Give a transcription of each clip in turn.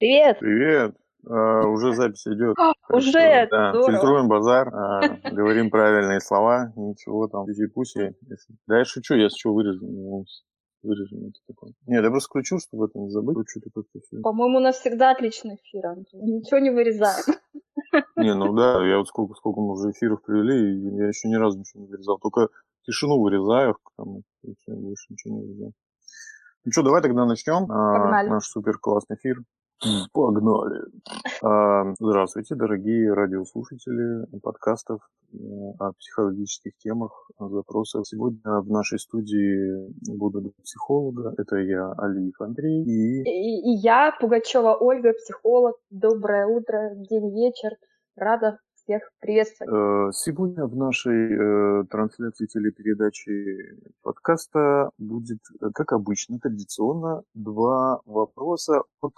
Привет! Привет! Уже запись идет. Уже? Да. Фильтруем базар, говорим правильные слова, ничего там, пуси-пуси. Да я шучу, я сейчас вырежу. Нет, я просто включу, чтобы это не забыть. По-моему, у нас всегда отличный эфир, Андрей. Ничего не вырезаем. Не, ну да, я вот сколько мы уже эфиров привели, и я еще ни разу ничего не вырезал. Только тишину вырезаю, потому что больше ничего не вырезаю. Ну что, давай тогда начнем наш супер классный эфир. Погнали. Здравствуйте, дорогие радиослушатели подкастов о психологических темах, о запросах. Сегодня в нашей студии буду два психолога. Это я, Алиев Андрей, и я, Пугачева Ольга, психолог. Доброе утро, день, вечер. Рада всех приветствовать. Сегодня в нашей трансляции телепередачи подкаста будет, как обычно, традиционно, два вопроса от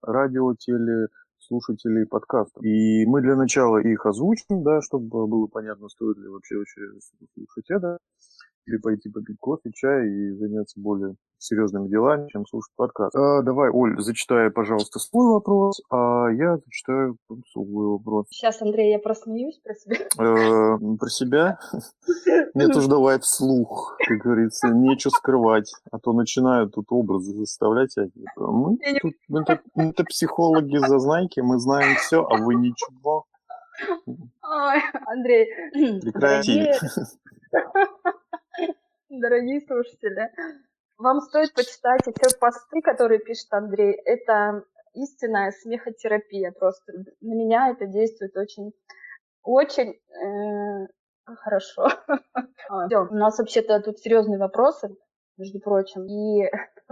радиотелеслушателей подкаста. И мы для начала их озвучим, да, чтобы было понятно, стоит ли вообще слушать это, или пойти попить кофе, чай и заняться более серьезными делами, чем слушать подкаст. Давай, Оль, зачитай, пожалуйста, свой вопрос, а я зачитаю свой вопрос. Сейчас, Андрей, я просмеюсь про себя. Про себя? Нет уж, давай вслух, как говорится, нечего скрывать, а то начинают тут образы заставлять. Мы-то психологи-зазнайки, мы знаем все, а вы ничего. Ой, Андрей. Прекрати. Дорогие слушатели, вам стоит почитать эти посты, которые пишет Андрей. Это истинная смехотерапия. Просто на меня это действует очень хорошо. Все, у нас вообще-то тут серьезные вопросы, между прочим. И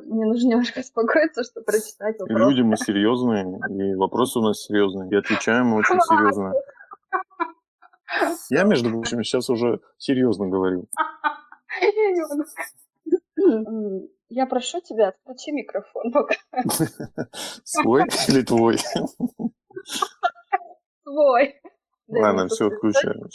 мне нужно немножко успокоиться, чтобы прочитать вопросы. Люди мы серьезные, и вопросы у нас серьезные. И отвечаем мы очень серьезно. Я, между прочим, сейчас уже серьезно говорю. Я прошу тебя, отключи микрофон пока. Свой или твой? Свой. Ладно, все, отключаем.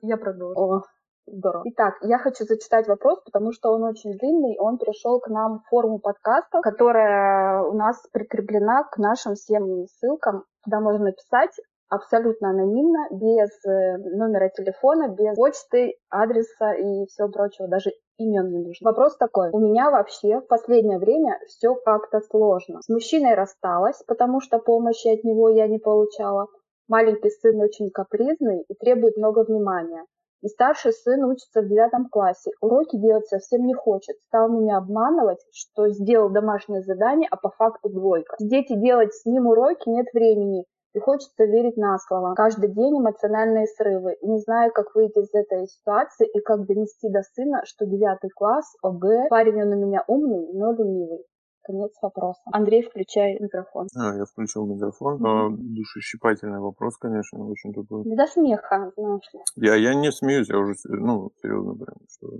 Я продолжу. Здорово. Итак, я хочу зачитать вопрос, потому что он очень длинный. Он пришел к нам в форму подкаста, которая у нас прикреплена к нашим всем ссылкам. Туда можно писать абсолютно анонимно, без номера телефона, без почты, адреса и всего прочего, даже имен не нужно. Вопрос такой. У меня вообще в последнее время все как-то сложно. С мужчиной рассталась, потому что помощи от него я не получала. Маленький сын очень капризный и требует много внимания. И старший сын учится в 9 классе. Уроки делать совсем не хочет. Стал меня обманывать, что сделал домашнее задание, а по факту 2. Дети делать с ним уроки нет времени. И хочется верить на слово. Каждый день эмоциональные срывы. Не знаю, как выйти из этой ситуации и как донести до сына, что 9 класс, ОГЭ. Парень он у меня умный, но ленивый. Конец вопроса. Андрей, включай микрофон. Я включил микрофон. Душещипательный вопрос, конечно, очень такой. До смеха, знаешь ли. Я не смеюсь, я уже, серьезно прям. Что,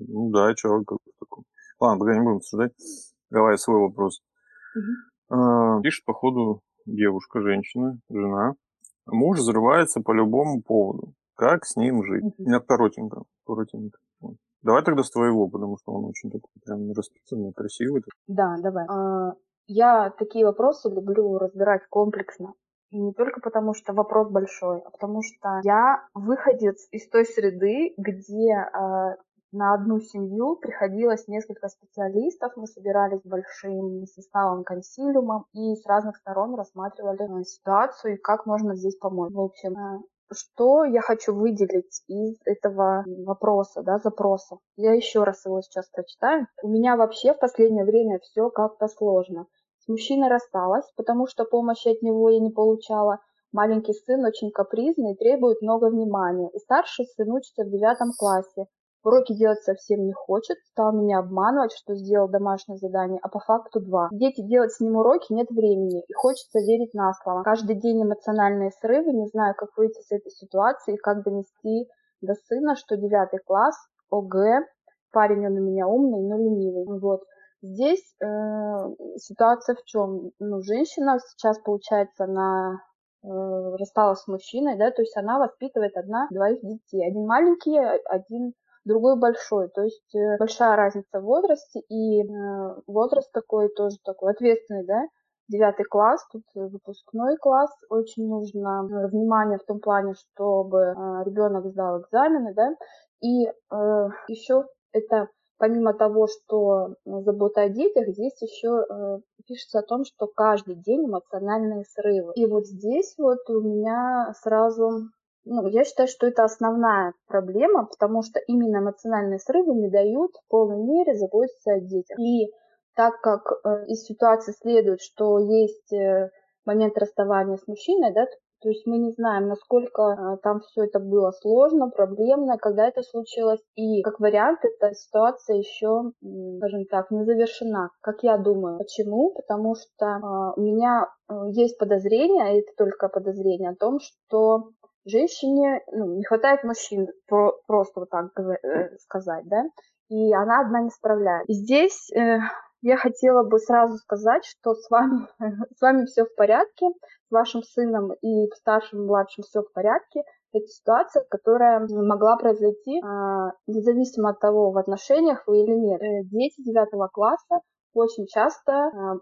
человек какой-то такой. Ладно, пока не будем обсуждать. Давай свой вопрос. Пишет, походу, девушка, женщина, жена. Муж взрывается по любому поводу. Как с ним жить? Коротенько. Давай тогда с твоего, потому что он очень такой прям расписанный, красивый. Да, давай. Я такие вопросы люблю разбирать комплексно. И не только потому, что вопрос большой, а потому что я выходец из той среды, где на одну семью приходилось несколько специалистов, мы собирались большим составом консилиумом и с разных сторон рассматривали ситуацию и как можно здесь помочь. В общем, что я хочу выделить из этого вопроса, запроса? Я еще раз его сейчас прочитаю. У меня вообще в последнее время все как-то сложно. С мужчиной рассталась, потому что помощи от него я не получала. Маленький сын очень капризный, требует много внимания. И старший сын учится в 9 классе. Уроки делать совсем не хочет, стал меня обманывать, что сделал домашнее задание, а по факту 2. Дети делать с ним уроки нет времени, и хочется верить на слово. Каждый день эмоциональные срывы, не знаю, как выйти с этой ситуации и как донести до сына, что 9 класс, ОГЭ, парень он у меня умный, но ленивый. Вот. Здесь ситуация в чем? Женщина сейчас, получается, рассталась с мужчиной, то есть она воспитывает одна-двоих детей. Один маленький, другой большой, то есть большая разница в возрасте, и возраст такой тоже такой ответственный, 9 класс, тут выпускной класс, очень нужно внимание в том плане, чтобы ребенок сдал экзамены, да, и еще это помимо того, что забота о детях, здесь еще пишется о том, что каждый день эмоциональные срывы. И вот здесь вот у меня сразу, я считаю, что это основная проблема, потому что именно эмоциональные срывы не дают в полной мере заботиться о детях. И так как из ситуации следует, что есть момент расставания с мужчиной, да, то есть мы не знаем, насколько там все это было сложно, проблемно, когда это случилось. И как вариант, эта ситуация еще, скажем так, не завершена, как я думаю. Почему? Потому что у меня есть подозрение, и это только подозрение о том, что женщине не хватает мужчин, просто вот так сказать, да, и она одна не справляется. И здесь я хотела бы сразу сказать, что с вами все в порядке, с вашим сыном и старшим, и младшим все в порядке. Это ситуация, которая могла произойти независимо от того, в отношениях вы или нет. Дети 9 класса очень часто,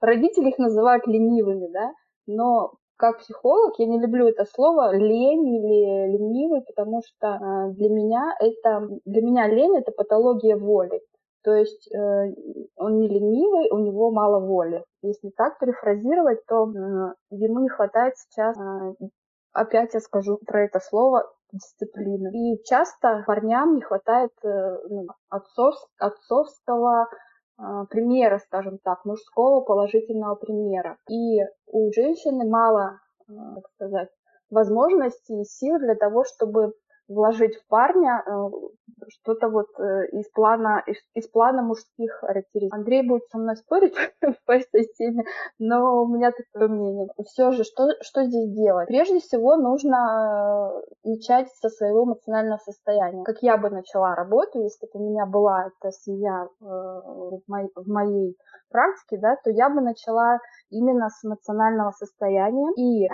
родители их называют ленивыми, да, но как психолог я не люблю это слово лень или ленивый, потому что для меня лень — это патология воли. То есть он не ленивый, у него мало воли. Если так перефразировать, то ему не хватает сейчас, опять я скажу про это слово, дисциплины. И часто парням не хватает отцовского примера, скажем так, мужского положительного примера. И у женщины мало, возможностей и сил для того, чтобы вложить в парня что-то вот из плана мужских характеристик. Андрей будет со мной спорить по этой теме, но у меня такое мнение. Все же, что здесь делать? Прежде всего, нужно начать со своего эмоционального состояния. Как я бы начала работу, если бы у меня была эта семья в моей практике, да, то я бы начала именно с эмоционального состояния и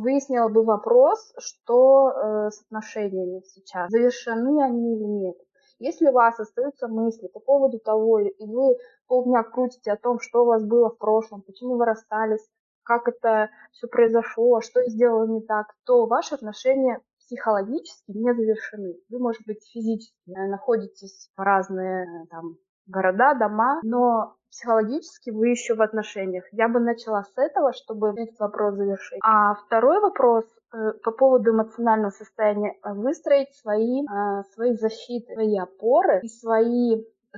выяснила бы вопрос, что с отношениями сейчас, завершены они или нет. Если у вас остаются мысли по поводу того, и вы полдня крутите о том, что у вас было в прошлом, почему вы расстались, как это все произошло, что я сделала не так, то ваши отношения психологически не завершены. Вы, может быть, физически находитесь в разные города, дома, но психологически вы еще в отношениях. Я бы начала с этого, чтобы этот вопрос завершить. А второй вопрос по поводу эмоционального состояния. Выстроить свои защиты, свои опоры и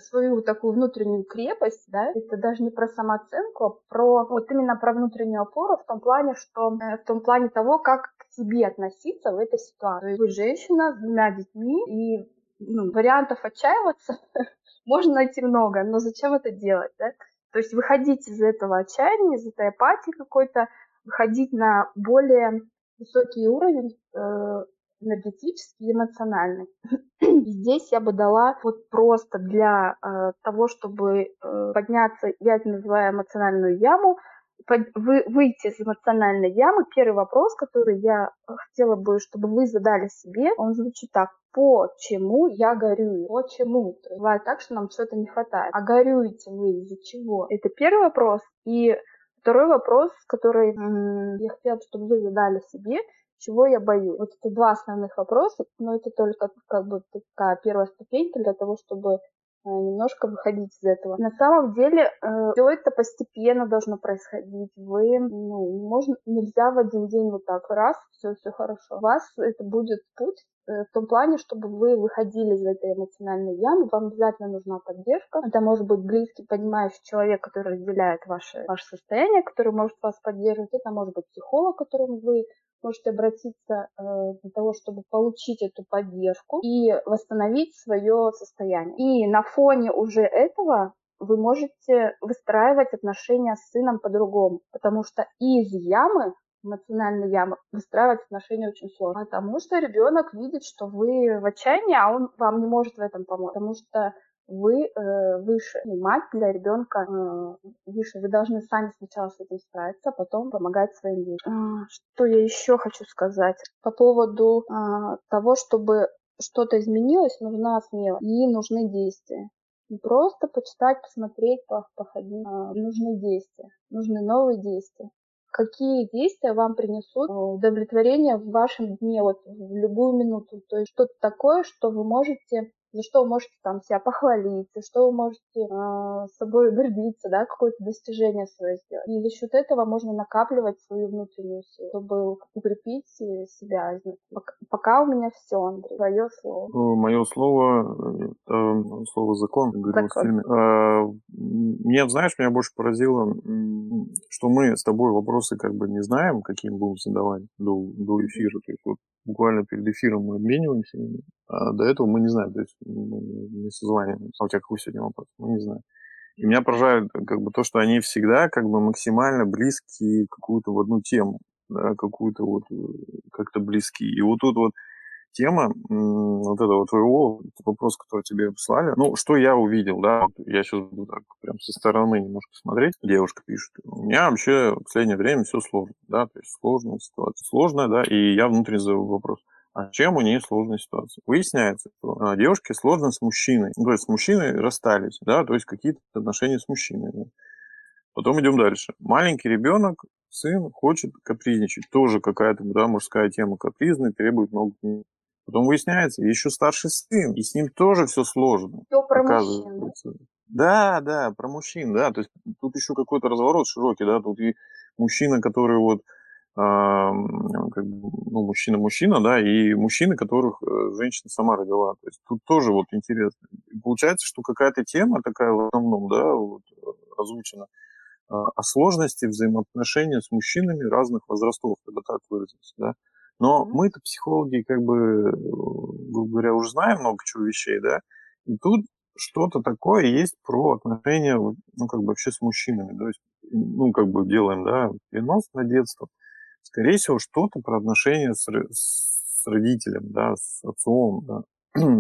свою такую внутреннюю крепость, да, это даже не про самооценку, а именно про внутреннюю опору в том плане того, как к себе относиться в этой ситуации. То есть вы женщина с 2 детьми, и вариантов отчаиваться можно найти много, но зачем это делать, да? То есть выходить из этого отчаяния, из этой апатии какой-то, выходить на более высокий уровень энергетический и эмоциональный. Здесь я бы дала вот просто для того, чтобы подняться, я это называю эмоциональную яму, выйти из эмоциональной ямы. Первый вопрос, который я хотела бы, чтобы вы задали себе, он звучит так: почему я горюю? Почему? Бывает так, что нам чего-то не хватает. А горюете вы из-за чего? Это первый вопрос. И второй вопрос, который я хотела, чтобы вы задали себе: чего я боюсь? Вот это 2 основных вопроса, но это только такая первая ступенька для того, чтобы немножко выходить из этого. На самом деле все это постепенно должно происходить. Вы, нельзя в один день вот так раз, все хорошо. У вас это будет путь в том плане, чтобы вы выходили из этой эмоциональной ямы. Вам обязательно нужна поддержка. Это может быть близкий, понимающий человек, который разделяет ваше состояние, который может вас поддерживать. Это может быть психолог, к которому вы можете обратиться для того, чтобы получить эту поддержку и восстановить свое состояние. И на фоне уже этого вы можете выстраивать отношения с сыном по-другому, потому что из ямы, эмоциональной ямы, выстраивать отношения очень сложно, потому что ребенок видит, что вы в отчаянии, а он вам не может в этом помочь, потому что вы выше, и мать для ребенка выше. Вы должны сами сначала с этим справиться, а потом помогать своим детям. Что я еще хочу сказать? По поводу того, чтобы что-то изменилось, нужна смелость и нужны действия. Просто почитать, посмотреть, походить. Нужны действия, нужны новые действия. Какие действия вам принесут удовлетворение в вашем дне, вот в любую минуту. То есть что-то такое, что вы можете, за что вы можете там себя похвалить, за что вы можете собой гордиться, да, какое-то достижение свое сделать. И за счет этого можно накапливать свою внутреннюю силу, чтобы укрепить себя. Пока у меня все, Андрей. Твое слово. Мое слово, это слово закон. Меня, знаешь, меня больше поразило, что мы с тобой вопросы как бы не знаем, какие будем задавать до эфира. То есть вот буквально перед эфиром мы обмениваемся, а до этого мы не знаем, то есть мы не созваниваемся. А у тебя какой сегодня вопрос? Мы не знаем. И меня поражает как бы то, что они всегда как бы максимально близки какую-то в одну тему, да, какую-то вот как-то близки. И вот тут вот тема вот этого твоего вопроса, который тебе послали. Ну, что я увидел, да, я сейчас буду так прям со стороны немножко смотреть. Девушка пишет, у меня вообще в последнее время все сложно, да, то есть сложная ситуация. Сложная, да, и я внутренне задаю вопрос, а чем у нее сложная ситуация? Выясняется, что девушке сложно с мужчиной, то есть с мужчиной расстались, да, то есть какие-то отношения с мужчиной, да. Потом идем дальше. Маленький ребенок, сын, хочет капризничать. Тоже какая-то, да, мужская тема капризная, требует много внимания. Потом выясняется, еще старший сын, и с ним тоже все сложно. Все про мужчин. Да, про мужчин, да. То есть тут еще какой-то разворот широкий, да. Тут и мужчина, который вот, мужчина-мужчина, да, и мужчины, которых женщина сама родила. То есть тут тоже вот интересно. И получается, что какая-то тема такая в основном, да, вот, озвучена о сложности взаимоотношения с мужчинами разных возрастов, когда так выразился, да. Но мы-то, психологи, как бы, грубо говоря, уже знаем много чего вещей, да, и тут что-то такое есть про отношения, ну, как бы, вообще с мужчинами, то есть, ну, как бы, делаем, да, перенос на детство, скорее всего, что-то про отношения с родителем, да, с отцом, да,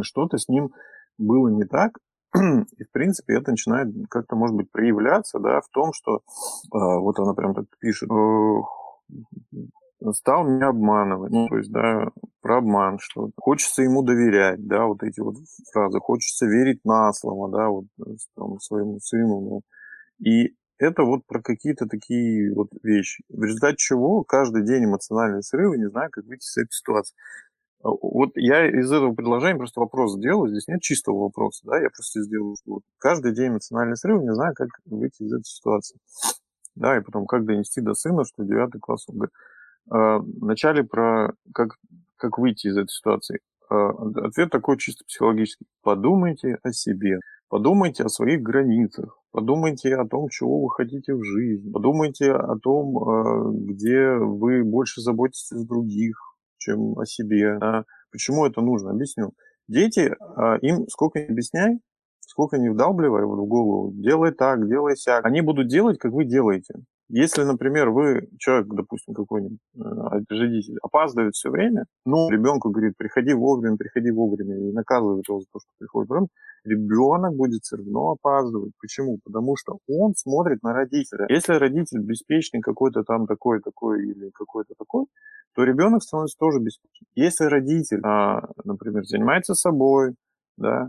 что-то с ним было не так, и, в принципе, это начинает как-то, может быть, проявляться, да, в том, что, вот она прям так пишет, стал меня обманывать, ну, то есть, да, про обман что-то. Хочется ему доверять, да, вот эти вот фразы. Хочется верить на слово, да, вот там, своему сыну. Да. И это вот про какие-то такие вот вещи. В результате чего каждый день эмоциональные срывы, не знаю, как выйти из этой ситуации. Вот я из этого предложения просто вопрос сделаю, здесь нет чистого вопроса, да, я просто сделаю, что вот каждый день эмоциональные срывы, не знаю, как выйти из этой ситуации. Да, и потом, как донести до сына, что 9 класс ОГЭ. Вначале про как выйти из этой ситуации. Ответ такой чисто психологический. Подумайте о себе, подумайте о своих границах, подумайте о том, чего вы хотите в жизни, подумайте о том, где вы больше заботитесь о других, чем о себе. Почему это нужно? Объясню. Дети, им сколько не объясняй, сколько не вдалбливай в голову, делай так, делай сяк. Они будут делать, как вы делаете. Если, например, вы, человек, допустим, какой-нибудь родитель, опаздывает все время, но ребенку говорит, приходи вовремя, и наказывает его за то, что приходит вовремя, ребенок будет все равно опаздывать. Почему? Потому что он смотрит на родителя. Если родитель беспечный, какой-то там такой или какой-то такой, то ребенок становится тоже беспечным. Если родитель, например, занимается собой, да,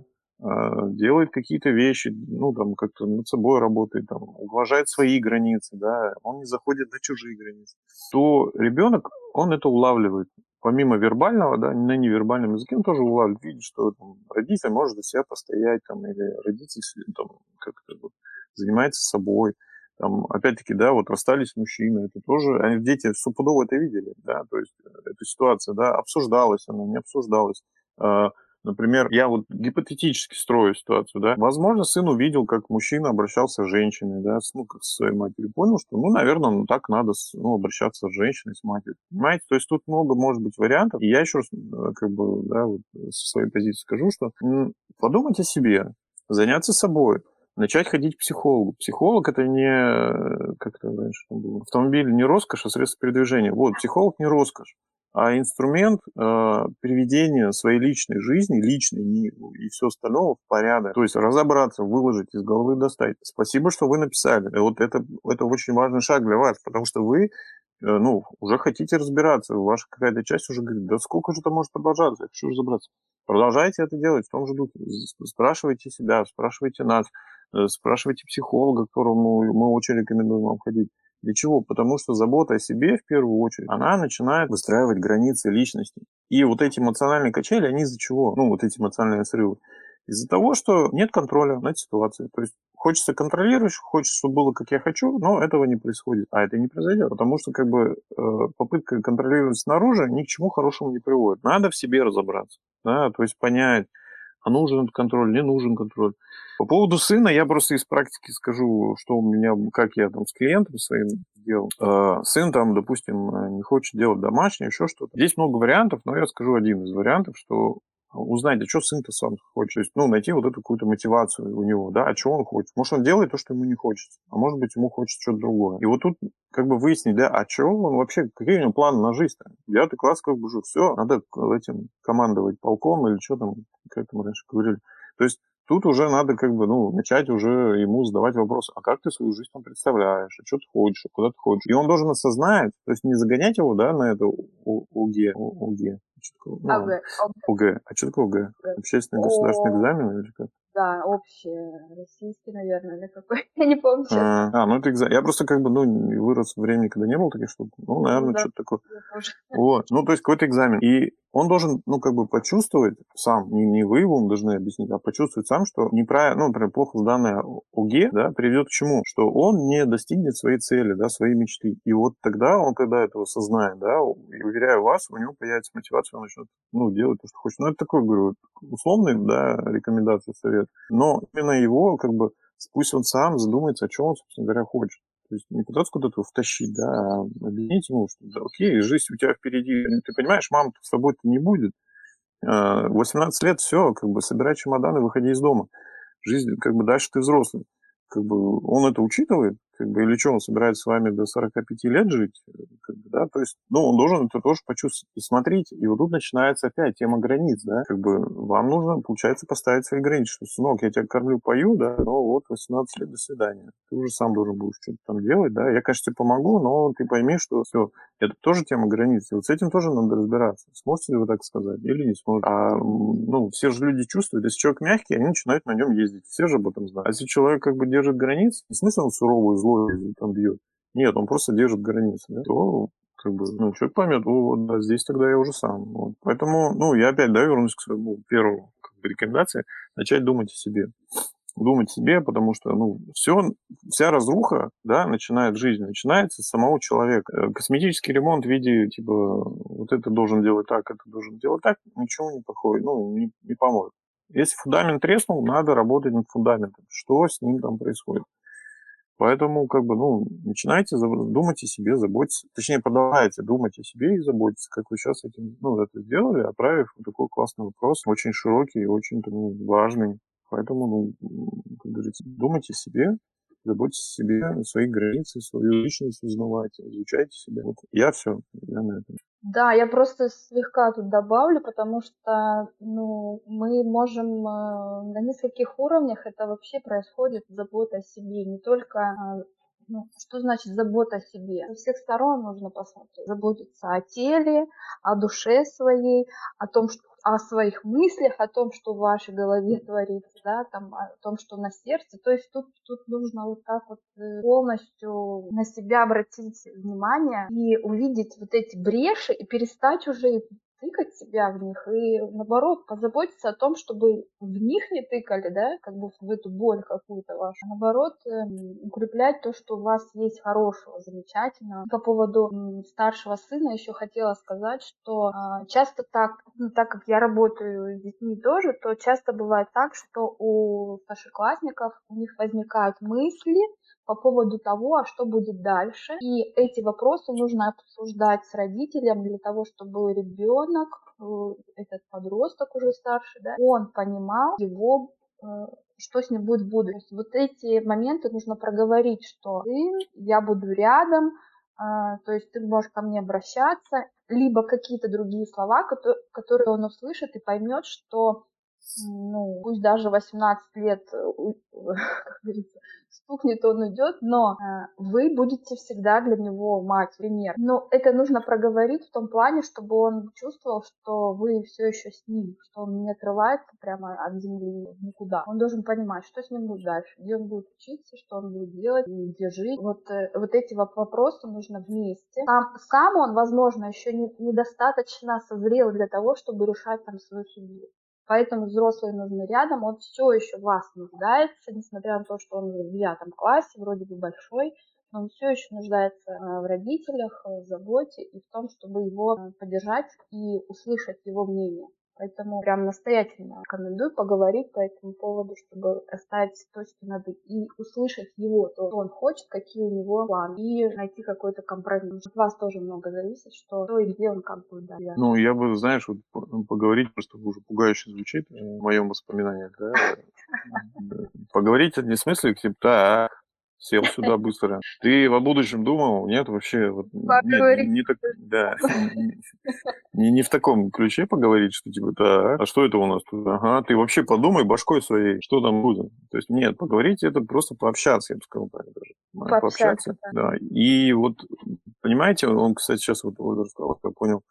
делает какие-то вещи, ну, там, как-то над собой работает, там, уважает свои границы, да, он не заходит на чужие границы, то ребенок, он это улавливает. Помимо вербального, да, на невербальном языке он тоже улавливает, видит, что там, родитель может за себя постоять, там, или родитель там, как-то вот, занимается собой. Там, опять-таки, да, вот расстались мужчины, это тоже, они, дети стопудово это видели, да, то есть эта ситуация, да, обсуждалась она, не обсуждалась. Например, я вот гипотетически строю ситуацию, да. Возможно, сын увидел, как мужчина обращался с женщиной, да, ну, как со своей матерью. Понял, что, ну, наверное, ну, так надо обращаться с женщиной, с матерью. Понимаете? То есть тут много, может быть, вариантов. И я еще раз, как бы, да, вот со своей позиции скажу, что подумать о себе, заняться собой, начать ходить к психологу. Психолог – это не, как это раньше было, автомобиль не роскошь, а средство передвижения. Вот, психолог не роскошь, а инструмент приведения своей личной жизни, личной и все остальное в порядок. То есть разобраться, выложить из головы, достать. Спасибо, что вы написали. Вот это очень важный шаг для вас, потому что вы уже хотите разбираться. Ваша какая-то часть уже говорит, да сколько же это может продолжаться, я хочу разобраться. Продолжайте это делать в том же духе. Спрашивайте себя, спрашивайте нас, спрашивайте психолога, к которому мы очень рекомендуем вам ходить. Для чего? Потому что забота о себе, в первую очередь, она начинает выстраивать границы личности. И вот эти эмоциональные качели, они из-за чего? Ну, вот эти эмоциональные срывы. Из-за того, что нет контроля над ситуацией. То есть хочется контролировать, хочется, чтобы было, как я хочу, но этого не происходит. А это не произойдет, потому что как бы попытка контролировать снаружи ни к чему хорошему не приводит. Надо в себе разобраться, да? То есть понять, а нужен контроль, не нужен контроль. По поводу сына я просто из практики скажу, что у меня, как я там с клиентом своим делал. Сын там, допустим, не хочет делать домашнее, еще что-то. Здесь много вариантов, но я скажу один из вариантов, что узнать, а что сын-то сам хочет. То есть, ну, найти вот эту какую-то мотивацию у него, да, а чего он хочет. Может, он делает то, что ему не хочется, а может быть, ему хочется что-то другое. И вот тут как бы выяснить, да, а чего он вообще, какие у него планы на жизнь-то? 9 класс, как бы уже все, надо этим командовать полком или что там, как там раньше говорили. То есть тут уже надо как бы, ну, начать уже ему задавать вопрос, а как ты свою жизнь там представляешь, а что ты хочешь, а куда ты хочешь. И он должен осознать, то есть не загонять его, да, на это ОГЭ. ОГЭ. А что такое ОГЭ? Общественный государственный экзамен или как? Да, общероссийский, наверное, или какой. Я не помню сейчас. Ну это экзамен. Я просто как бы, ну, вырос в времени, когда не было таких штук. Ну, наверное, да, что-то такое. Вот. Ну, то есть какой-то экзамен. И он должен, ну, как бы почувствовать сам, не вы его должны объяснить, а почувствовать сам, что неправильно, ну, например, плохо сданное ОГЭ, да, приведет к чему? Что он не достигнет своей цели, да, своей мечты. И вот тогда он, когда этого осознает, да, и, уверяю вас, у него появится мотивация, он начнет, ну, делать то, что хочет. Ну, это такой, говорю, условный, да, рекомендация, совет. Но именно его, как бы, пусть он сам задумается, о чем он, собственно говоря, хочет. То есть не пытаться куда-то втащить, да, а объяснить ему, что да, окей, жизнь у тебя впереди. Ты понимаешь, мама с тобой-то не будет. 18 лет, все, как бы собирай чемоданы, выходи из дома. Жизнь, как бы дальше ты взрослый. Как бы он это учитывает, как бы, или что, он собирается с вами до 45 лет жить, как бы, да, то есть, ну, он должен это тоже почувствовать и смотреть, и вот тут начинается опять тема границ, да, как бы вам нужно, получается, поставить свои границы, что, сынок, я тебя кормлю, пою, да, но вот 18 лет, до свидания, ты уже сам должен будешь что-то там делать, да, я, конечно, тебе помогу, но ты пойми, что все, это тоже тема границ, и вот с этим тоже надо разбираться, сможете ли вы так сказать или не сможете, а, ну, все же люди чувствуют, если человек мягкий, они начинают на нем ездить, все же об этом знают, а если человек, как бы, держит границы, не смысл он суровую зло там бьет. Нет, он просто держит границы, да? То, как бы, ну, человек поймет, вот, да, здесь тогда я уже сам. Вот. Поэтому, ну, я опять, да, вернусь к своему первому, как бы, рекомендации, начать думать о себе. Думать о себе, потому что, ну, все, вся разруха, да, начинает жизнь, начинается с самого человека. Косметический ремонт в виде, типа, вот это должен делать так, это должен делать так, ничего не проходит, ну, не поможет. Если фундамент треснул, надо работать над фундаментом. Что с ним там происходит? Поэтому, как бы, ну, начинайте думать о себе, заботиться. Точнее, продолжайте думать о себе и заботиться, как вы сейчас этим, ну, это сделали, отправив такой классный вопрос, очень широкий и очень, ну, важный. Поэтому, ну, как говорится, думайте о себе, заботьтесь о себе, свои границы, свою личность узнавайте, изучайте себя. Вот я все, я на этом. Да, я просто слегка тут добавлю, потому что, ну, мы можем на нескольких уровнях, это вообще происходит забота о себе, не только, ну, что значит забота о себе? Со всех сторон нужно посмотреть, заботиться о теле, о душе своей, о том, что о своих мыслях, о том, что в вашей голове творится, да, там, о том, что на сердце. То есть тут нужно вот так вот полностью на себя обратить внимание и увидеть вот эти бреши и перестать уже тыкать себя в них и, наоборот, позаботиться о том, чтобы в них не тыкали, да, как бы в эту боль какую-то вашу. Наоборот, укреплять то, что у вас есть хорошего, замечательного. По поводу старшего сына еще хотела сказать, что часто так, ну, так как я работаю с детьми тоже, то часто бывает так, что у старшеклассников у них возникают мысли по поводу того, а что будет дальше. И эти вопросы нужно обсуждать с родителем для того, чтобы ребенок, этот подросток уже старший, да, он понимал его, что с ним будет в будущем. Вот эти моменты нужно проговорить, что я буду рядом, то есть ты можешь ко мне обращаться, либо какие-то другие слова, которые он услышит и поймет, что ну, пусть даже 18 лет, как говорится, стукнет, он уйдет, но вы будете всегда для него мать, пример. Но это нужно проговорить в том плане, чтобы он чувствовал, что вы все еще с ним, что он не отрывается прямо от земли никуда. Он должен понимать, что с ним будет дальше, где он будет учиться, что он будет делать, где жить. Вот эти вопросы нужно вместе. Сам он, возможно, еще недостаточно созрел для того, чтобы решать там свою судьбу. Поэтому взрослые нужны рядом, он все еще вас нуждается, несмотря на то, что он в 9 классе, вроде бы большой, но он все еще нуждается в родителях, в заботе и в том, чтобы его поддержать и услышать его мнение. Поэтому прям настоятельно рекомендую поговорить по этому поводу, чтобы оставить точки над «и» и услышать его, то, что он хочет, какие у него планы, и найти какой-то компромисс. От вас тоже много зависит, что и где он как будет. Да. Ну, я бы, знаешь, вот, поговорить, просто уже пугающе звучит в моем воспоминании, да? Поговорить не в смысле, типа, сел сюда быстро. Ты во будущем думал? Нет, вообще вот, не в таком ключе поговорить, что типа, а что это у нас тут? Ага, ты вообще подумай башкой своей, что там будет. То есть нет, поговорить это просто пообщаться, я бы сказал так даже. Пообщаться, да. И вот, понимаете, он, кстати, сейчас вот Ольга рассказала, как я понял,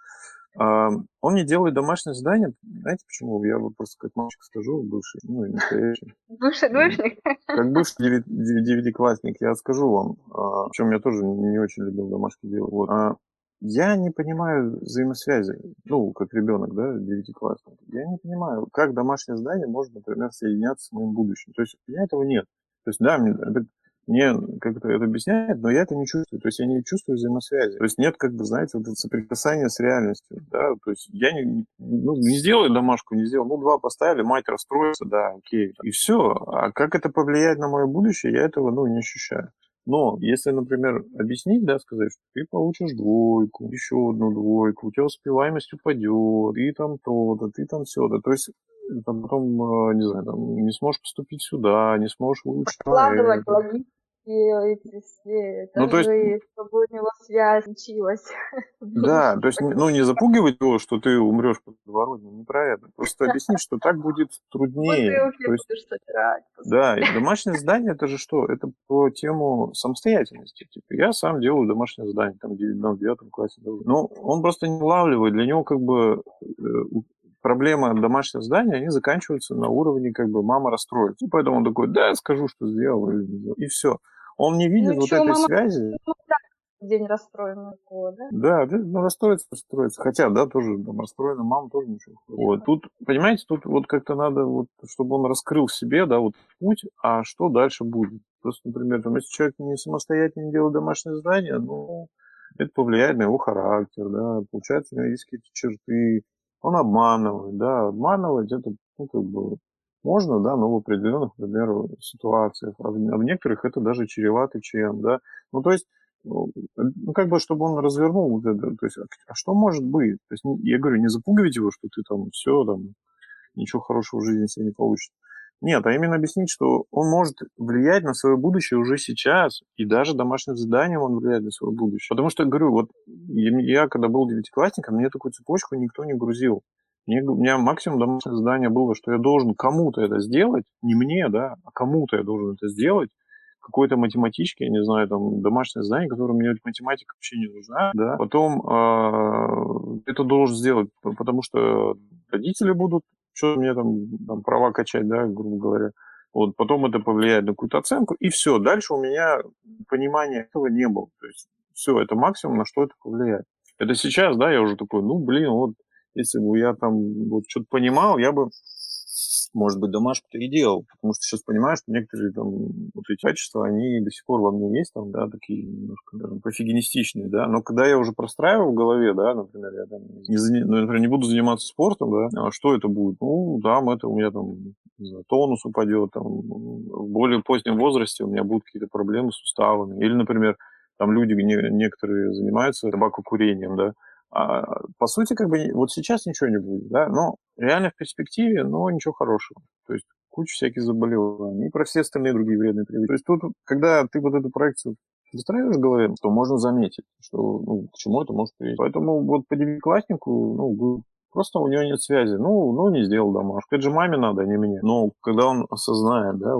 он не делает домашнее задание. Знаете почему? Я вот просто как мальчик скажу, бывший, ну, и настоящий. Бывший двоечник? Как бывший девятиклассник, я скажу вам, причем я тоже не очень любил домашки делать. Вот. Я не понимаю взаимосвязи, ну, как ребенок, да, девятиклассник. Я не понимаю, как домашнее задание может, например, соединяться с моим будущим. То есть у меня этого нет. То есть, да, мне как-то это объясняет, но я это не чувствую. То есть я не чувствую взаимосвязи. То есть нет, как бы, знаете, вот соприкасания с реальностью. Да? То есть я не сделаю домашку, не сделаю. Ну, 2 поставили, мать расстроится, да, окей. И все. А как это повлияет на мое будущее, я этого, не ощущаю. Но если, например, объяснить, да, сказать, что ты получишь 2, еще 1 двойку, у тебя успеваемость упадет, и там то-то, ты там все-то. То есть там потом, не знаю, там не сможешь поступить сюда, не сможешь улучшить. Складывать логически эти все, чтобы у него связь случилась. Да, то есть, не запугивать его, что ты умрешь под подворотней, неправильно. Просто объяснить, что так будет труднее. То есть, да, и домашнее задание, это же что? Это по тему самостоятельности. Типа, я сам делаю домашнее задание, там, в 9 классе. Но он просто не улавливает, для него как бы проблемы домашнего задания, они заканчиваются на уровне, как бы, мама расстроится. И поэтому он такой, да, скажу, что сделал, и все. Он не видит этой связи. День расстроенного такого, да? Да, расстроится. Хотя, да, тоже там расстроена, мама тоже ничего. Вот. Тут, понимаете, вот как-то надо, чтобы он раскрыл в себе, да, вот путь, а что дальше будет. Просто, например, если человек не самостоятельно делает домашнее задание, это повлияет на его характер, да, получается, у него есть какие-то черты. Он обманывает, да, обманывать это, как бы, можно, да, но в определенных, например, ситуациях, а в некоторых это даже чревато чем, да, то есть, как бы, чтобы он развернул вот это, то есть, а что может быть, то есть, я говорю, не запугивайте его, что ты там все, там, ничего хорошего в жизни себе не получится, нет, а именно объяснить, что он может влиять на свое будущее уже сейчас, и даже домашним заданием он влияет на свое будущее. Потому что, говорю, я когда был девятиклассником, мне такую цепочку никто не грузил. У меня максимум домашнего задания было, что я должен кому-то это сделать, не мне, да, а кому-то я должен это сделать, какой-то математички, я не знаю, там, домашнее задание, которое мне математика вообще не нужна, да. Потом это должен сделать, потому что родители будут что мне там права качать, да, грубо говоря. Вот, потом это повлияет на какую-то оценку, и все. Дальше у меня понимания этого не было. То есть все, это максимум, на что это повлияет. Это сейчас, да, я уже такой, если бы я там что-то понимал, я бы, может быть, домашку-то и делал. Потому что сейчас понимаю, что некоторые там эти качества, они до сих пор во мне есть, там, да, такие немножко даже пофигинистичные, да. Но когда я уже простраиваю в голове, да, например, я там не буду заниматься спортом, да, а что это будет? Это у меня там, не знаю, тонус упадет, там, в более позднем возрасте у меня будут какие-то проблемы с суставами. Или, например, там люди некоторые занимаются табакокурением, да. А, по сути, как бы вот сейчас ничего не будет, да, но реально в перспективе, ничего хорошего. То есть куча всяких заболеваний и про все остальные другие вредные привычки. То есть тут, когда ты вот эту проекцию выстраиваешь в голове, то можно заметить, что к чему это может привести. Поэтому вот по девятикласснику, Просто у него нет связи. Ну не сделал домашку. Это же маме надо, а не мне. Но когда он осознает, да,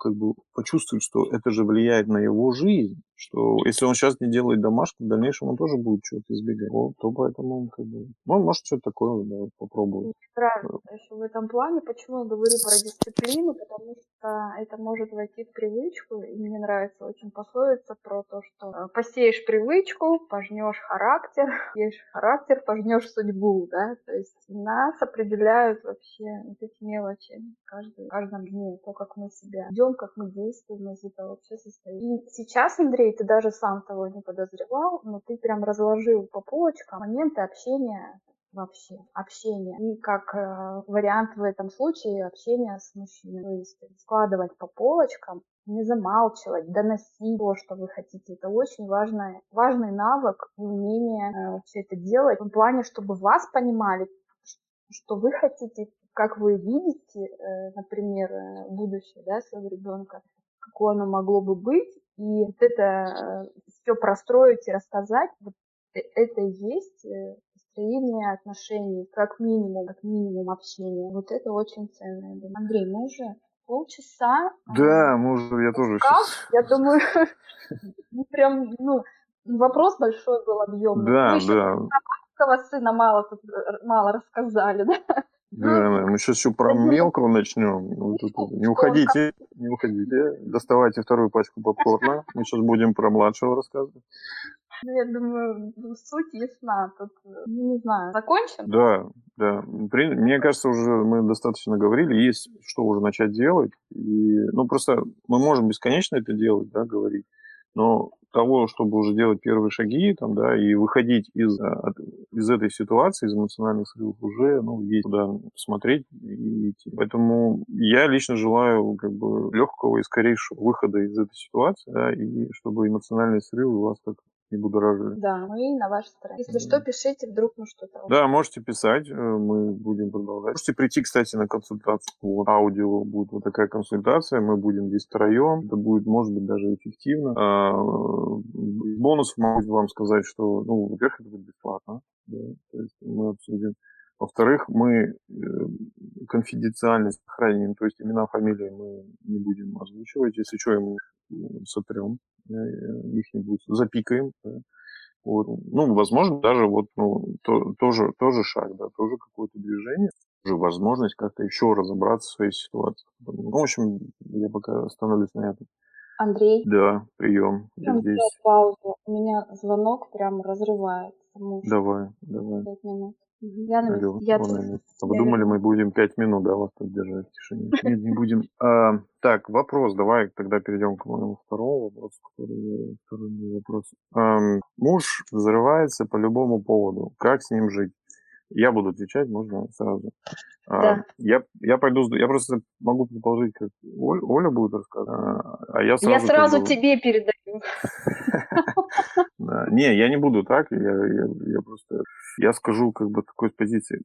как бы почувствует, что это же влияет на его жизнь, что если он сейчас не делает домашку, в дальнейшем он тоже будет чего-то избегать. Вот, то поэтому он как бы... Ну, может, что-то такое, да, попробует. Правильно. Еще в этом плане, почему я говорю про дисциплину, потому что это может войти в привычку, и мне нравится очень пословица про то, что посеешь привычку, пожнешь характер, посеешь характер, пожнешь судьбу, да, то есть нас определяют вообще вот эти мелочи в каждом дне, то, как мы себя ведем, как мы действуем, из этого вообще состоит. И сейчас, Андрей, ты даже сам того не подозревал, но ты прям разложил по полочкам моменты общения вообще. Общение. И как вариант в этом случае общение с мужчиной. То есть складывать по полочкам, не замалчивать, доносить то, что вы хотите. Это очень важный навык и умение все это делать. В том плане, чтобы вас понимали, что вы хотите, как вы видите, например, будущее, да, своего ребенка, какое оно могло бы быть. И вот это все простроить и рассказать, вот это и есть построение отношений, как минимум общения. Вот это очень ценно. Андрей, мы уже полчаса. Да, мы уже, я тоже сейчас. Я думаю, прям, вопрос большой был, объемный. Да. Мелкого сына мало рассказали, да? Да, мы сейчас еще про мелкого начнем. Не уходите. Доставайте вторую пачку попкорна. Мы сейчас будем про младшего рассказывать. Ну, я думаю, суть ясна. Тут, не знаю, закончим? Да. Мне кажется, уже мы достаточно говорили. Есть что уже начать делать. И, просто мы можем бесконечно это делать, да, говорить. Но того, чтобы уже делать первые шаги, там, да, и выходить из этой ситуации, из эмоциональных срывов, уже, есть куда смотреть и идти. Поэтому я лично желаю, как бы, легкого и скорейшего выхода из этой ситуации, да, и чтобы эмоциональные срывы вас так не будоражили. Да, мы на вашей стороне. Если что, пишите, вдруг что-то. Да, можете писать, мы будем продолжать. Можете прийти, кстати, на консультацию. Вот, аудио будет вот такая консультация, мы будем здесь втроем. Это будет, может быть, даже эффективно. Бонус могу вам сказать, что, во-первых, это будет бесплатно. Да? То есть мы обсудим. Во-вторых, мы конфиденциальность сохраним, то есть имена, фамилии мы не будем озвучивать. Если что, мы их сотрем, их не будет, запикаем. Да. Вот. Возможно, даже тоже шаг, да, тоже какое-то движение, тоже возможность как-то еще разобраться в своей ситуации. В общем, я пока остановлюсь на этом. Андрей? Да, прием. Паузу. У меня звонок прям разрывается. Давай. 5 минут. Вы думали, мы будем 5 минут, да, вас тут держать в тишине? Нет, не будем. Так, вопрос, давай тогда перейдем к моему второму вопросу, который был вопрос. Муж взрывается по любому поводу. Как с ним жить? Я буду отвечать, можно сразу. Да. Я просто могу предположить, как Оля будет рассказывать. Я сразу тебе передаю. Не, я не буду так. Я скажу как бы такой с позиции.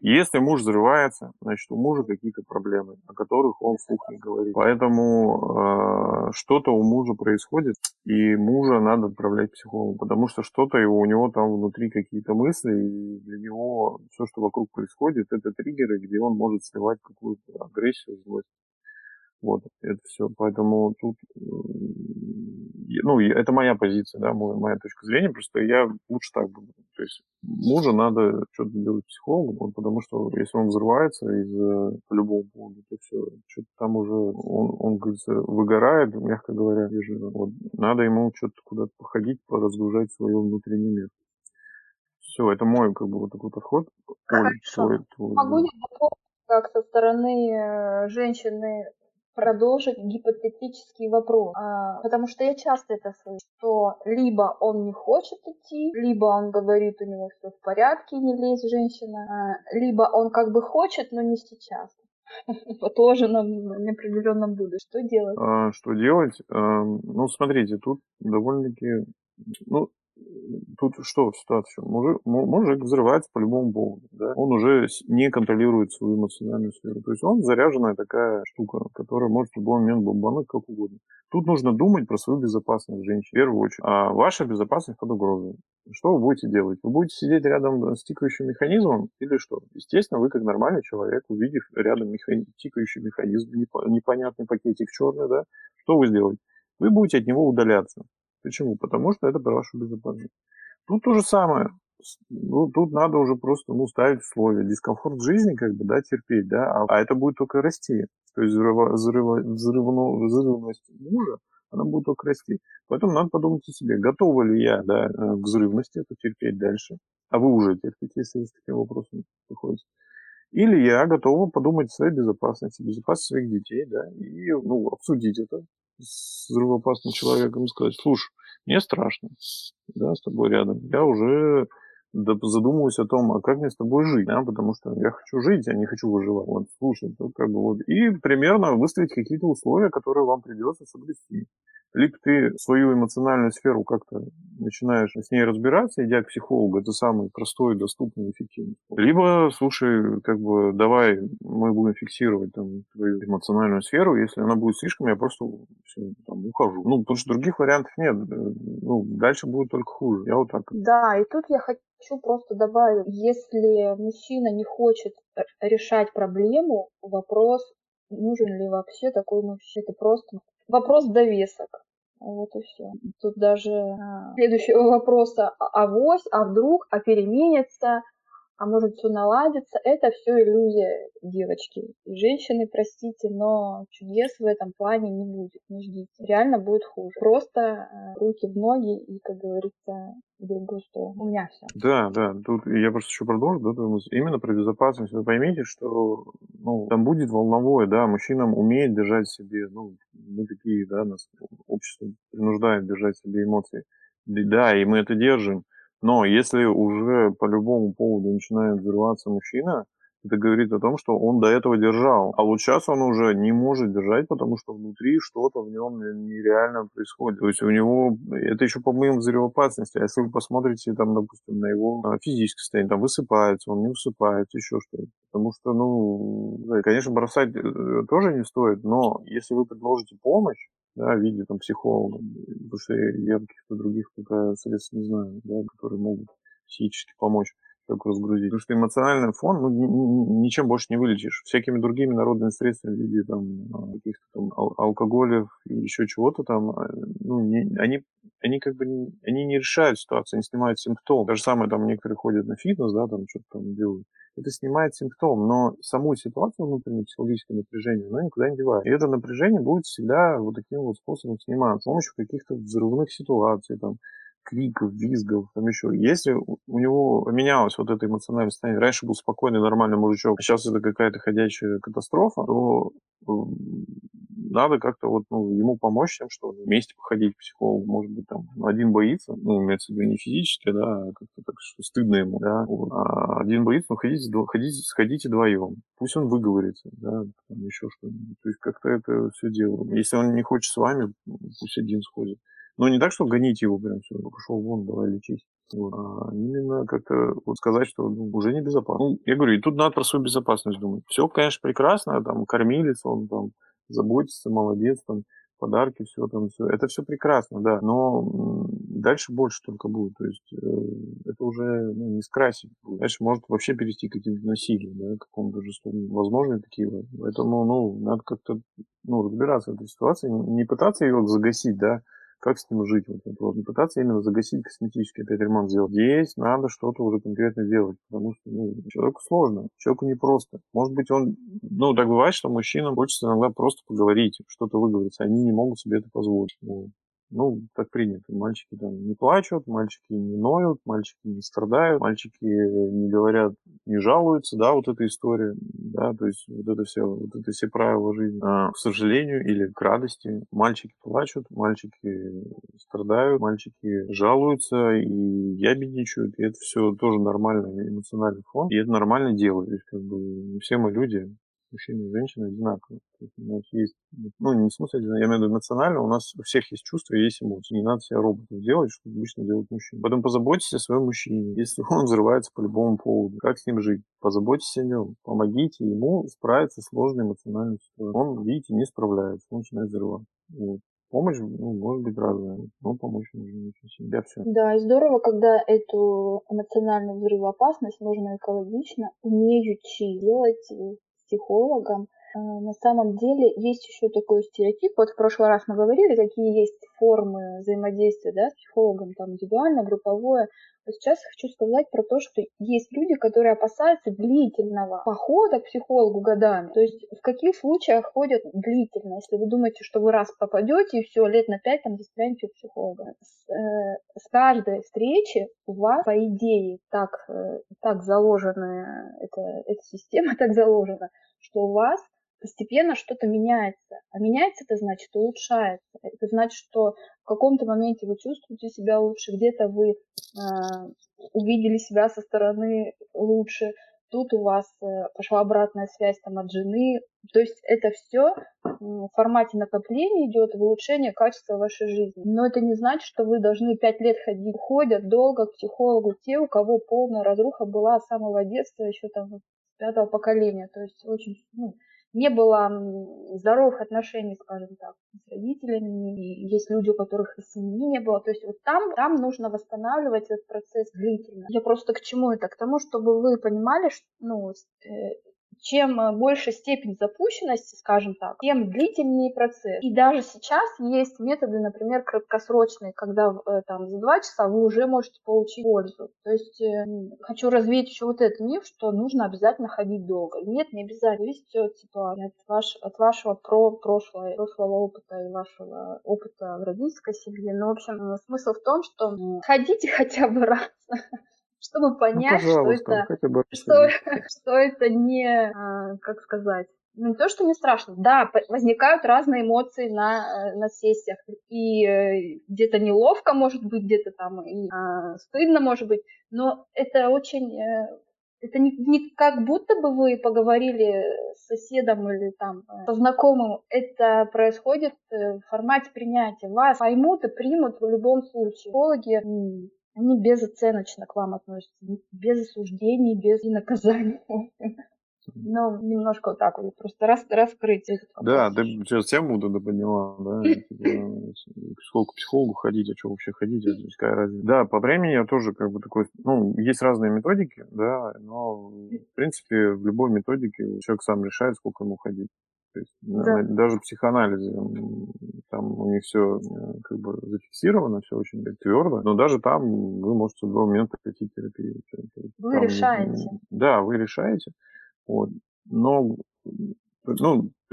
Если муж взрывается, значит, у мужа какие-то проблемы, о которых он вслух не говорит. Поэтому что-то у мужа происходит, и мужа надо отправлять к психологу, потому что что-то у него там внутри какие-то мысли, и для него все, что вокруг происходит, это триггеры, где он может сливать какую-то агрессию, злость. Вот, это все. Поэтому тут, это моя позиция, да, моя точка зрения, просто я лучше так буду. То есть мужа надо что-то делать психологом, потому что если он взрывается по любому поводу, то все, что-то там уже он, говорится, выгорает, мягко говоря. Вот. Надо ему что-то куда-то походить, поразгружать свой внутренний мир. Все, это мой, как бы, вот такой подход. Хорошо. Ой, могу я дополнить, как со стороны женщины продолжить гипотетический вопрос? Потому что я часто это слышу, что либо он не хочет идти, либо он говорит, у него все в порядке, не лезь, женщина, либо он как бы хочет, но не сейчас. Отложенном, неопределенном будущем. Что делать? Что делать? Смотрите, тут довольно-таки... Тут что в ситуации? Мужик взрывается по любому поводу. Да? Он уже не контролирует свою эмоциональную сферу. То есть он заряженная такая штука, которая может в любой момент бомбануть как угодно. Тут нужно думать про свою безопасность женщин в первую очередь. А ваша безопасность под угрозой. Что вы будете делать? Вы будете сидеть рядом с тикающим механизмом или что? Естественно, вы, как нормальный человек, увидев рядом тикающий механизм, непонятный пакетик черный, да, что вы сделаете? Вы будете от него удаляться. Почему? Потому что это про вашу безопасность. Тут то же самое. Ну, тут надо уже просто, ну, ставить условия. Дискомфорт жизни, как бы, да, терпеть, да, а это будет только расти. То есть взрывность мужа, она будет только расти. Поэтому надо подумать о себе, готова ли я, да, к взрывности, это терпеть дальше. А вы уже терпите, если вы с таким вопросом приходите. Или я готова подумать о своей безопасности, безопасности своих детей, да, и, ну, обсудить это с взрывоопасным человеком и сказать: слушай, мне страшно, да, с тобой рядом. Я уже задумываюсь о том, а как мне с тобой жить, да, потому что я хочу жить, а не хочу выживать. Вот, слушай, то как бы вот. И примерно выставить какие-то условия, которые вам придется соблюсти. Либо ты свою эмоциональную сферу как-то начинаешь с ней разбираться, идя к психологу, это самый простой, доступный, эффективный. Либо, слушай, как бы, давай мы будем фиксировать там твою эмоциональную сферу, если она будет слишком, я просто все, там, ухожу. Ну, потому что других вариантов нет, ну, дальше будет только хуже. Я вот так. Да, и тут я хочу просто добавить, если мужчина не хочет решать проблему, вопрос, нужен ли вообще такой мужчина, это просто... Вопрос довесок. Вот и все. Тут даже следующего вопроса: авось, а вдруг, а переменится, а может все наладится. Это все иллюзия, девочки. И женщины, простите, но чудес в этом плане не будет. Не ждите. Реально будет хуже. Просто руки в ноги и, как говорится, в другую сторону. У меня все. Да, да. Тут я просто еще продолжу. Да, именно про безопасность. Вы поймите, что, ну, там будет волновое, да, мужчинам умеет держать себе, ну, мы такие, да, нас общество принуждает держать себе эмоции. Да, и мы это держим. Но если уже по любому поводу начинает взрываться мужчина, это говорит о том, что он до этого держал. А вот сейчас он уже не может держать, потому что внутри что-то в нем нереально происходит. То есть у него... Это еще помимо взрывоопасности. А если вы посмотрите, там, допустим, на его физическое состояние, там высыпается, он не высыпается, еще что-то. Потому что, ну, конечно, бросать тоже не стоит, но если вы предложите помощь, да, в виде там психолога, потому что я каких-то других пока средств не знаю, да, которые могут психически помочь так разгрузить. Потому что эмоциональный фон, ну, ничем больше не вылечишь. Всякими другими народными средствами в виде там каких-то там алкоголев и еще чего-то там, ну, они как бы они не решают ситуацию, они снимают симптом. То же самое там некоторые ходят на фитнес, да, там что-то там делают. Это снимает симптом, но саму ситуацию внутреннее психологическое напряжение, оно никуда не девает. И это напряжение будет всегда вот таким вот способом сниматься, с помощью каких-то взрывных ситуаций, там, криков, визгов, там еще. Если у него поменялось вот это эмоциональное состояние, раньше был спокойный, нормальный мужичок, а сейчас это какая-то ходячая катастрофа, то надо как-то вот, ну, ему помочь тем, что вместе походить к психологу, может быть, там, один боится, ну, имеется в виду не физически, да, а как-то так, что стыдно ему, да, вот. А один боится, ну, сходите вдвоем, пусть он выговорится, да, там, еще что-нибудь, то есть как-то это все делаем. Если он не хочет с вами, пусть один сходит. Но не так, что гоните его прям, все, пошел вон, давай лечись. Вот. А именно как-то вот сказать, что, ну, уже небезопасно. Ну, я говорю, и тут надо про свою безопасность думать. Все, конечно, прекрасно, там, кормилец он, там, заботится, молодец, там, подарки, все там, все. Это все прекрасно, да, но дальше больше только будет, то есть это уже, ну, не скрасить. Дальше может вообще перейти к каким-то насилию, да, к какому-то жестокому. Возможно, такие вот. Поэтому, ну, надо как-то, ну, разбираться в этой ситуации, не пытаться ее загасить, да, как с ним жить, вот этот вот. Не пытаться именно загасить косметически, опять ремонт сделать. Здесь надо что-то уже конкретно делать, потому что, ну, человеку сложно, человеку непросто. Может быть, он, ну, так бывает, что мужчинам хочется иногда просто поговорить, что-то выговориться, они не могут себе это позволить. Ну, так принято. Мальчики там не плачут, мальчики не ноют, мальчики не страдают, мальчики не говорят, не жалуются, да, вот эта история, да, то есть вот это все правила жизни. А, к сожалению или к радости, мальчики плачут, мальчики страдают, мальчики жалуются и ябедничают, и это все тоже нормальный эмоциональный фон, и это нормально дело, то есть как бы все мы люди. Мужчины и женщины одинаковые. У нас есть, ну, не в смысле, я имею в виду эмоционально, у нас у всех есть чувства и есть эмоции. Не надо себя роботом делать, что обычно делают мужчины. Потом позаботьтесь о своем мужчине. Если он взрывается по любому поводу, как с ним жить? Позаботьтесь о нем. Помогите ему справиться с сложной эмоциональной ситуацией. Он, видите, не справляется, он начинает взрываться. Вот. Помощь, ну, может быть разная, но помочь нужно себя все. Да, и здорово, когда эту эмоциональную взрывоопасность можно экологично, умеючи делать психологом. На самом деле есть еще такой стереотип, вот в прошлый раз мы говорили, какие есть формы взаимодействия, да, с психологом, там, индивидуально, групповое. А сейчас хочу сказать про то, что есть люди, которые опасаются длительного похода к психологу годами. То есть в каких случаях ходят длительно? Если вы думаете, что вы раз попадете и все, лет на 5 там застрянете у психолога. С каждой встречи у вас, по идее, так заложена, эта система так заложена, что у вас постепенно что-то меняется. А меняется — это значит улучшается. Это значит, что в каком-то моменте вы чувствуете себя лучше, где-то вы увидели себя со стороны лучше, тут у вас пошла обратная связь там, от жены. То есть это все в формате накопления идет в улучшение качества вашей жизни. Но это не значит, что вы должны 5 лет ходить. Ходят долго к психологу те, у кого полная разруха была с самого детства, еще там 5-го поколения. То есть очень... не было здоровых отношений, скажем так, с родителями. Есть люди, у которых и семьи не было. То есть вот там нужно восстанавливать этот процесс длительно. Я просто к чему это? К тому, чтобы вы понимали, что, чем больше степень запущенности, скажем так, тем длительнее процесс. И даже сейчас есть методы, например, краткосрочные, когда там, за 2 часа вы уже можете получить пользу. То есть хочу развеять еще вот этот миф, что нужно обязательно ходить долго. Нет, не обязательно. Зависит от ситуации, от вашего прошлого опыта и вашего опыта в родительской семье. Но, в общем, смысл в том, что ходите хотя бы раз, чтобы понять, что это не, как сказать, не то, что не страшно. Да, возникают разные эмоции на сессиях. И где-то неловко, может быть, где-то там и стыдно, может быть. Но это очень... Это не как будто бы вы поговорили с соседом или там со знакомым. Это происходит в формате принятия. Вас поймут и примут в любом случае. Психологи... Они безоценочно к вам относятся, без осуждений, без наказаний. Но немножко вот так вот, просто раскрыть. Да, ты сейчас тему подняла, да, к психологу ходить, а что вообще ходить, какая разница. Да, по времени я тоже как бы такой, есть разные методики, да, но в принципе в любой методике человек сам решает, сколько ему ходить. То есть, да. Даже психоанализе, там у них все как бы зафиксировано, все очень твердо, но даже там вы можете в 2 момента пройти терапию. Вы там, решаете. Да, вы решаете. Вот. Но то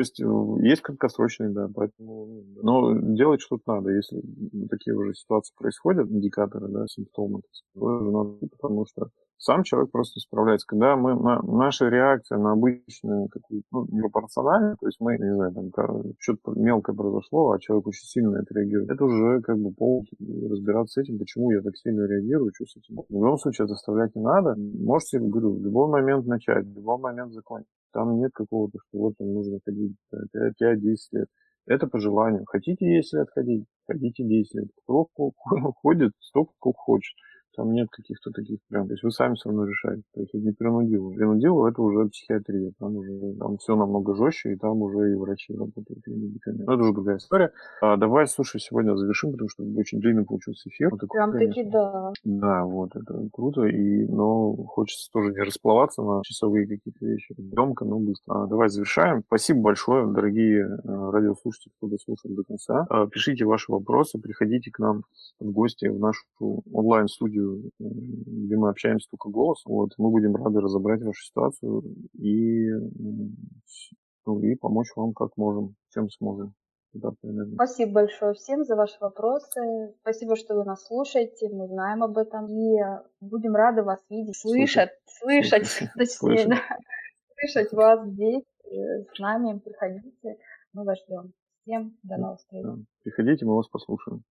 есть есть краткосрочные, да, поэтому, но делать что-то надо, если такие уже ситуации происходят, индикаторы, да, симптомы, потому что сам человек просто справляется. Когда наша реакция на обычную какую-то, пропорциональную, то есть мы, не знаю, там что-то мелкое произошло, а человек очень сильно это реагирует, это уже как бы повод разбираться с этим, почему я так сильно реагирую, что с этим. В любом случае это оставлять не надо. Можете, говорю, в любой момент начать, в любой момент закончить. Там нет какого-то, что вот там нужно ходить 5-10 лет. Это по желанию. Хотите 10 лет ходить, ходите 10 лет. Кто ходит, столько, сколько хочет. Там нет каких-то таких прям. То есть вы сами со мной решаете. То есть это не принудило. Принудило — это уже психиатрия. Там уже все намного жестче, и там уже и врачи работают, и медикаменты. Но это уже другая история. Давай, слушай, сегодня завершим, потому что очень длинный получился эфир. Вот такой, прям таки, да. Да, вот, это круто. Но хочется тоже не расплываться на часовые какие-то вещи. Ёмко, но быстро. Давай завершаем. Спасибо большое, дорогие радиослушатели, кто дослушал до конца. Пишите ваши вопросы, приходите к нам в гости в нашу онлайн-студию, где мы общаемся только голосом. Вот. Мы будем рады разобрать вашу ситуацию и помочь вам как можем, чем сможем. Да, спасибо большое всем за ваши вопросы. Спасибо, что вы нас слушаете. Мы знаем об этом. И будем рады вас видеть. Слышать вас здесь, с нами. Приходите. Мы вас ждем. Всем до новых встреч. Да. Приходите, мы вас послушаем.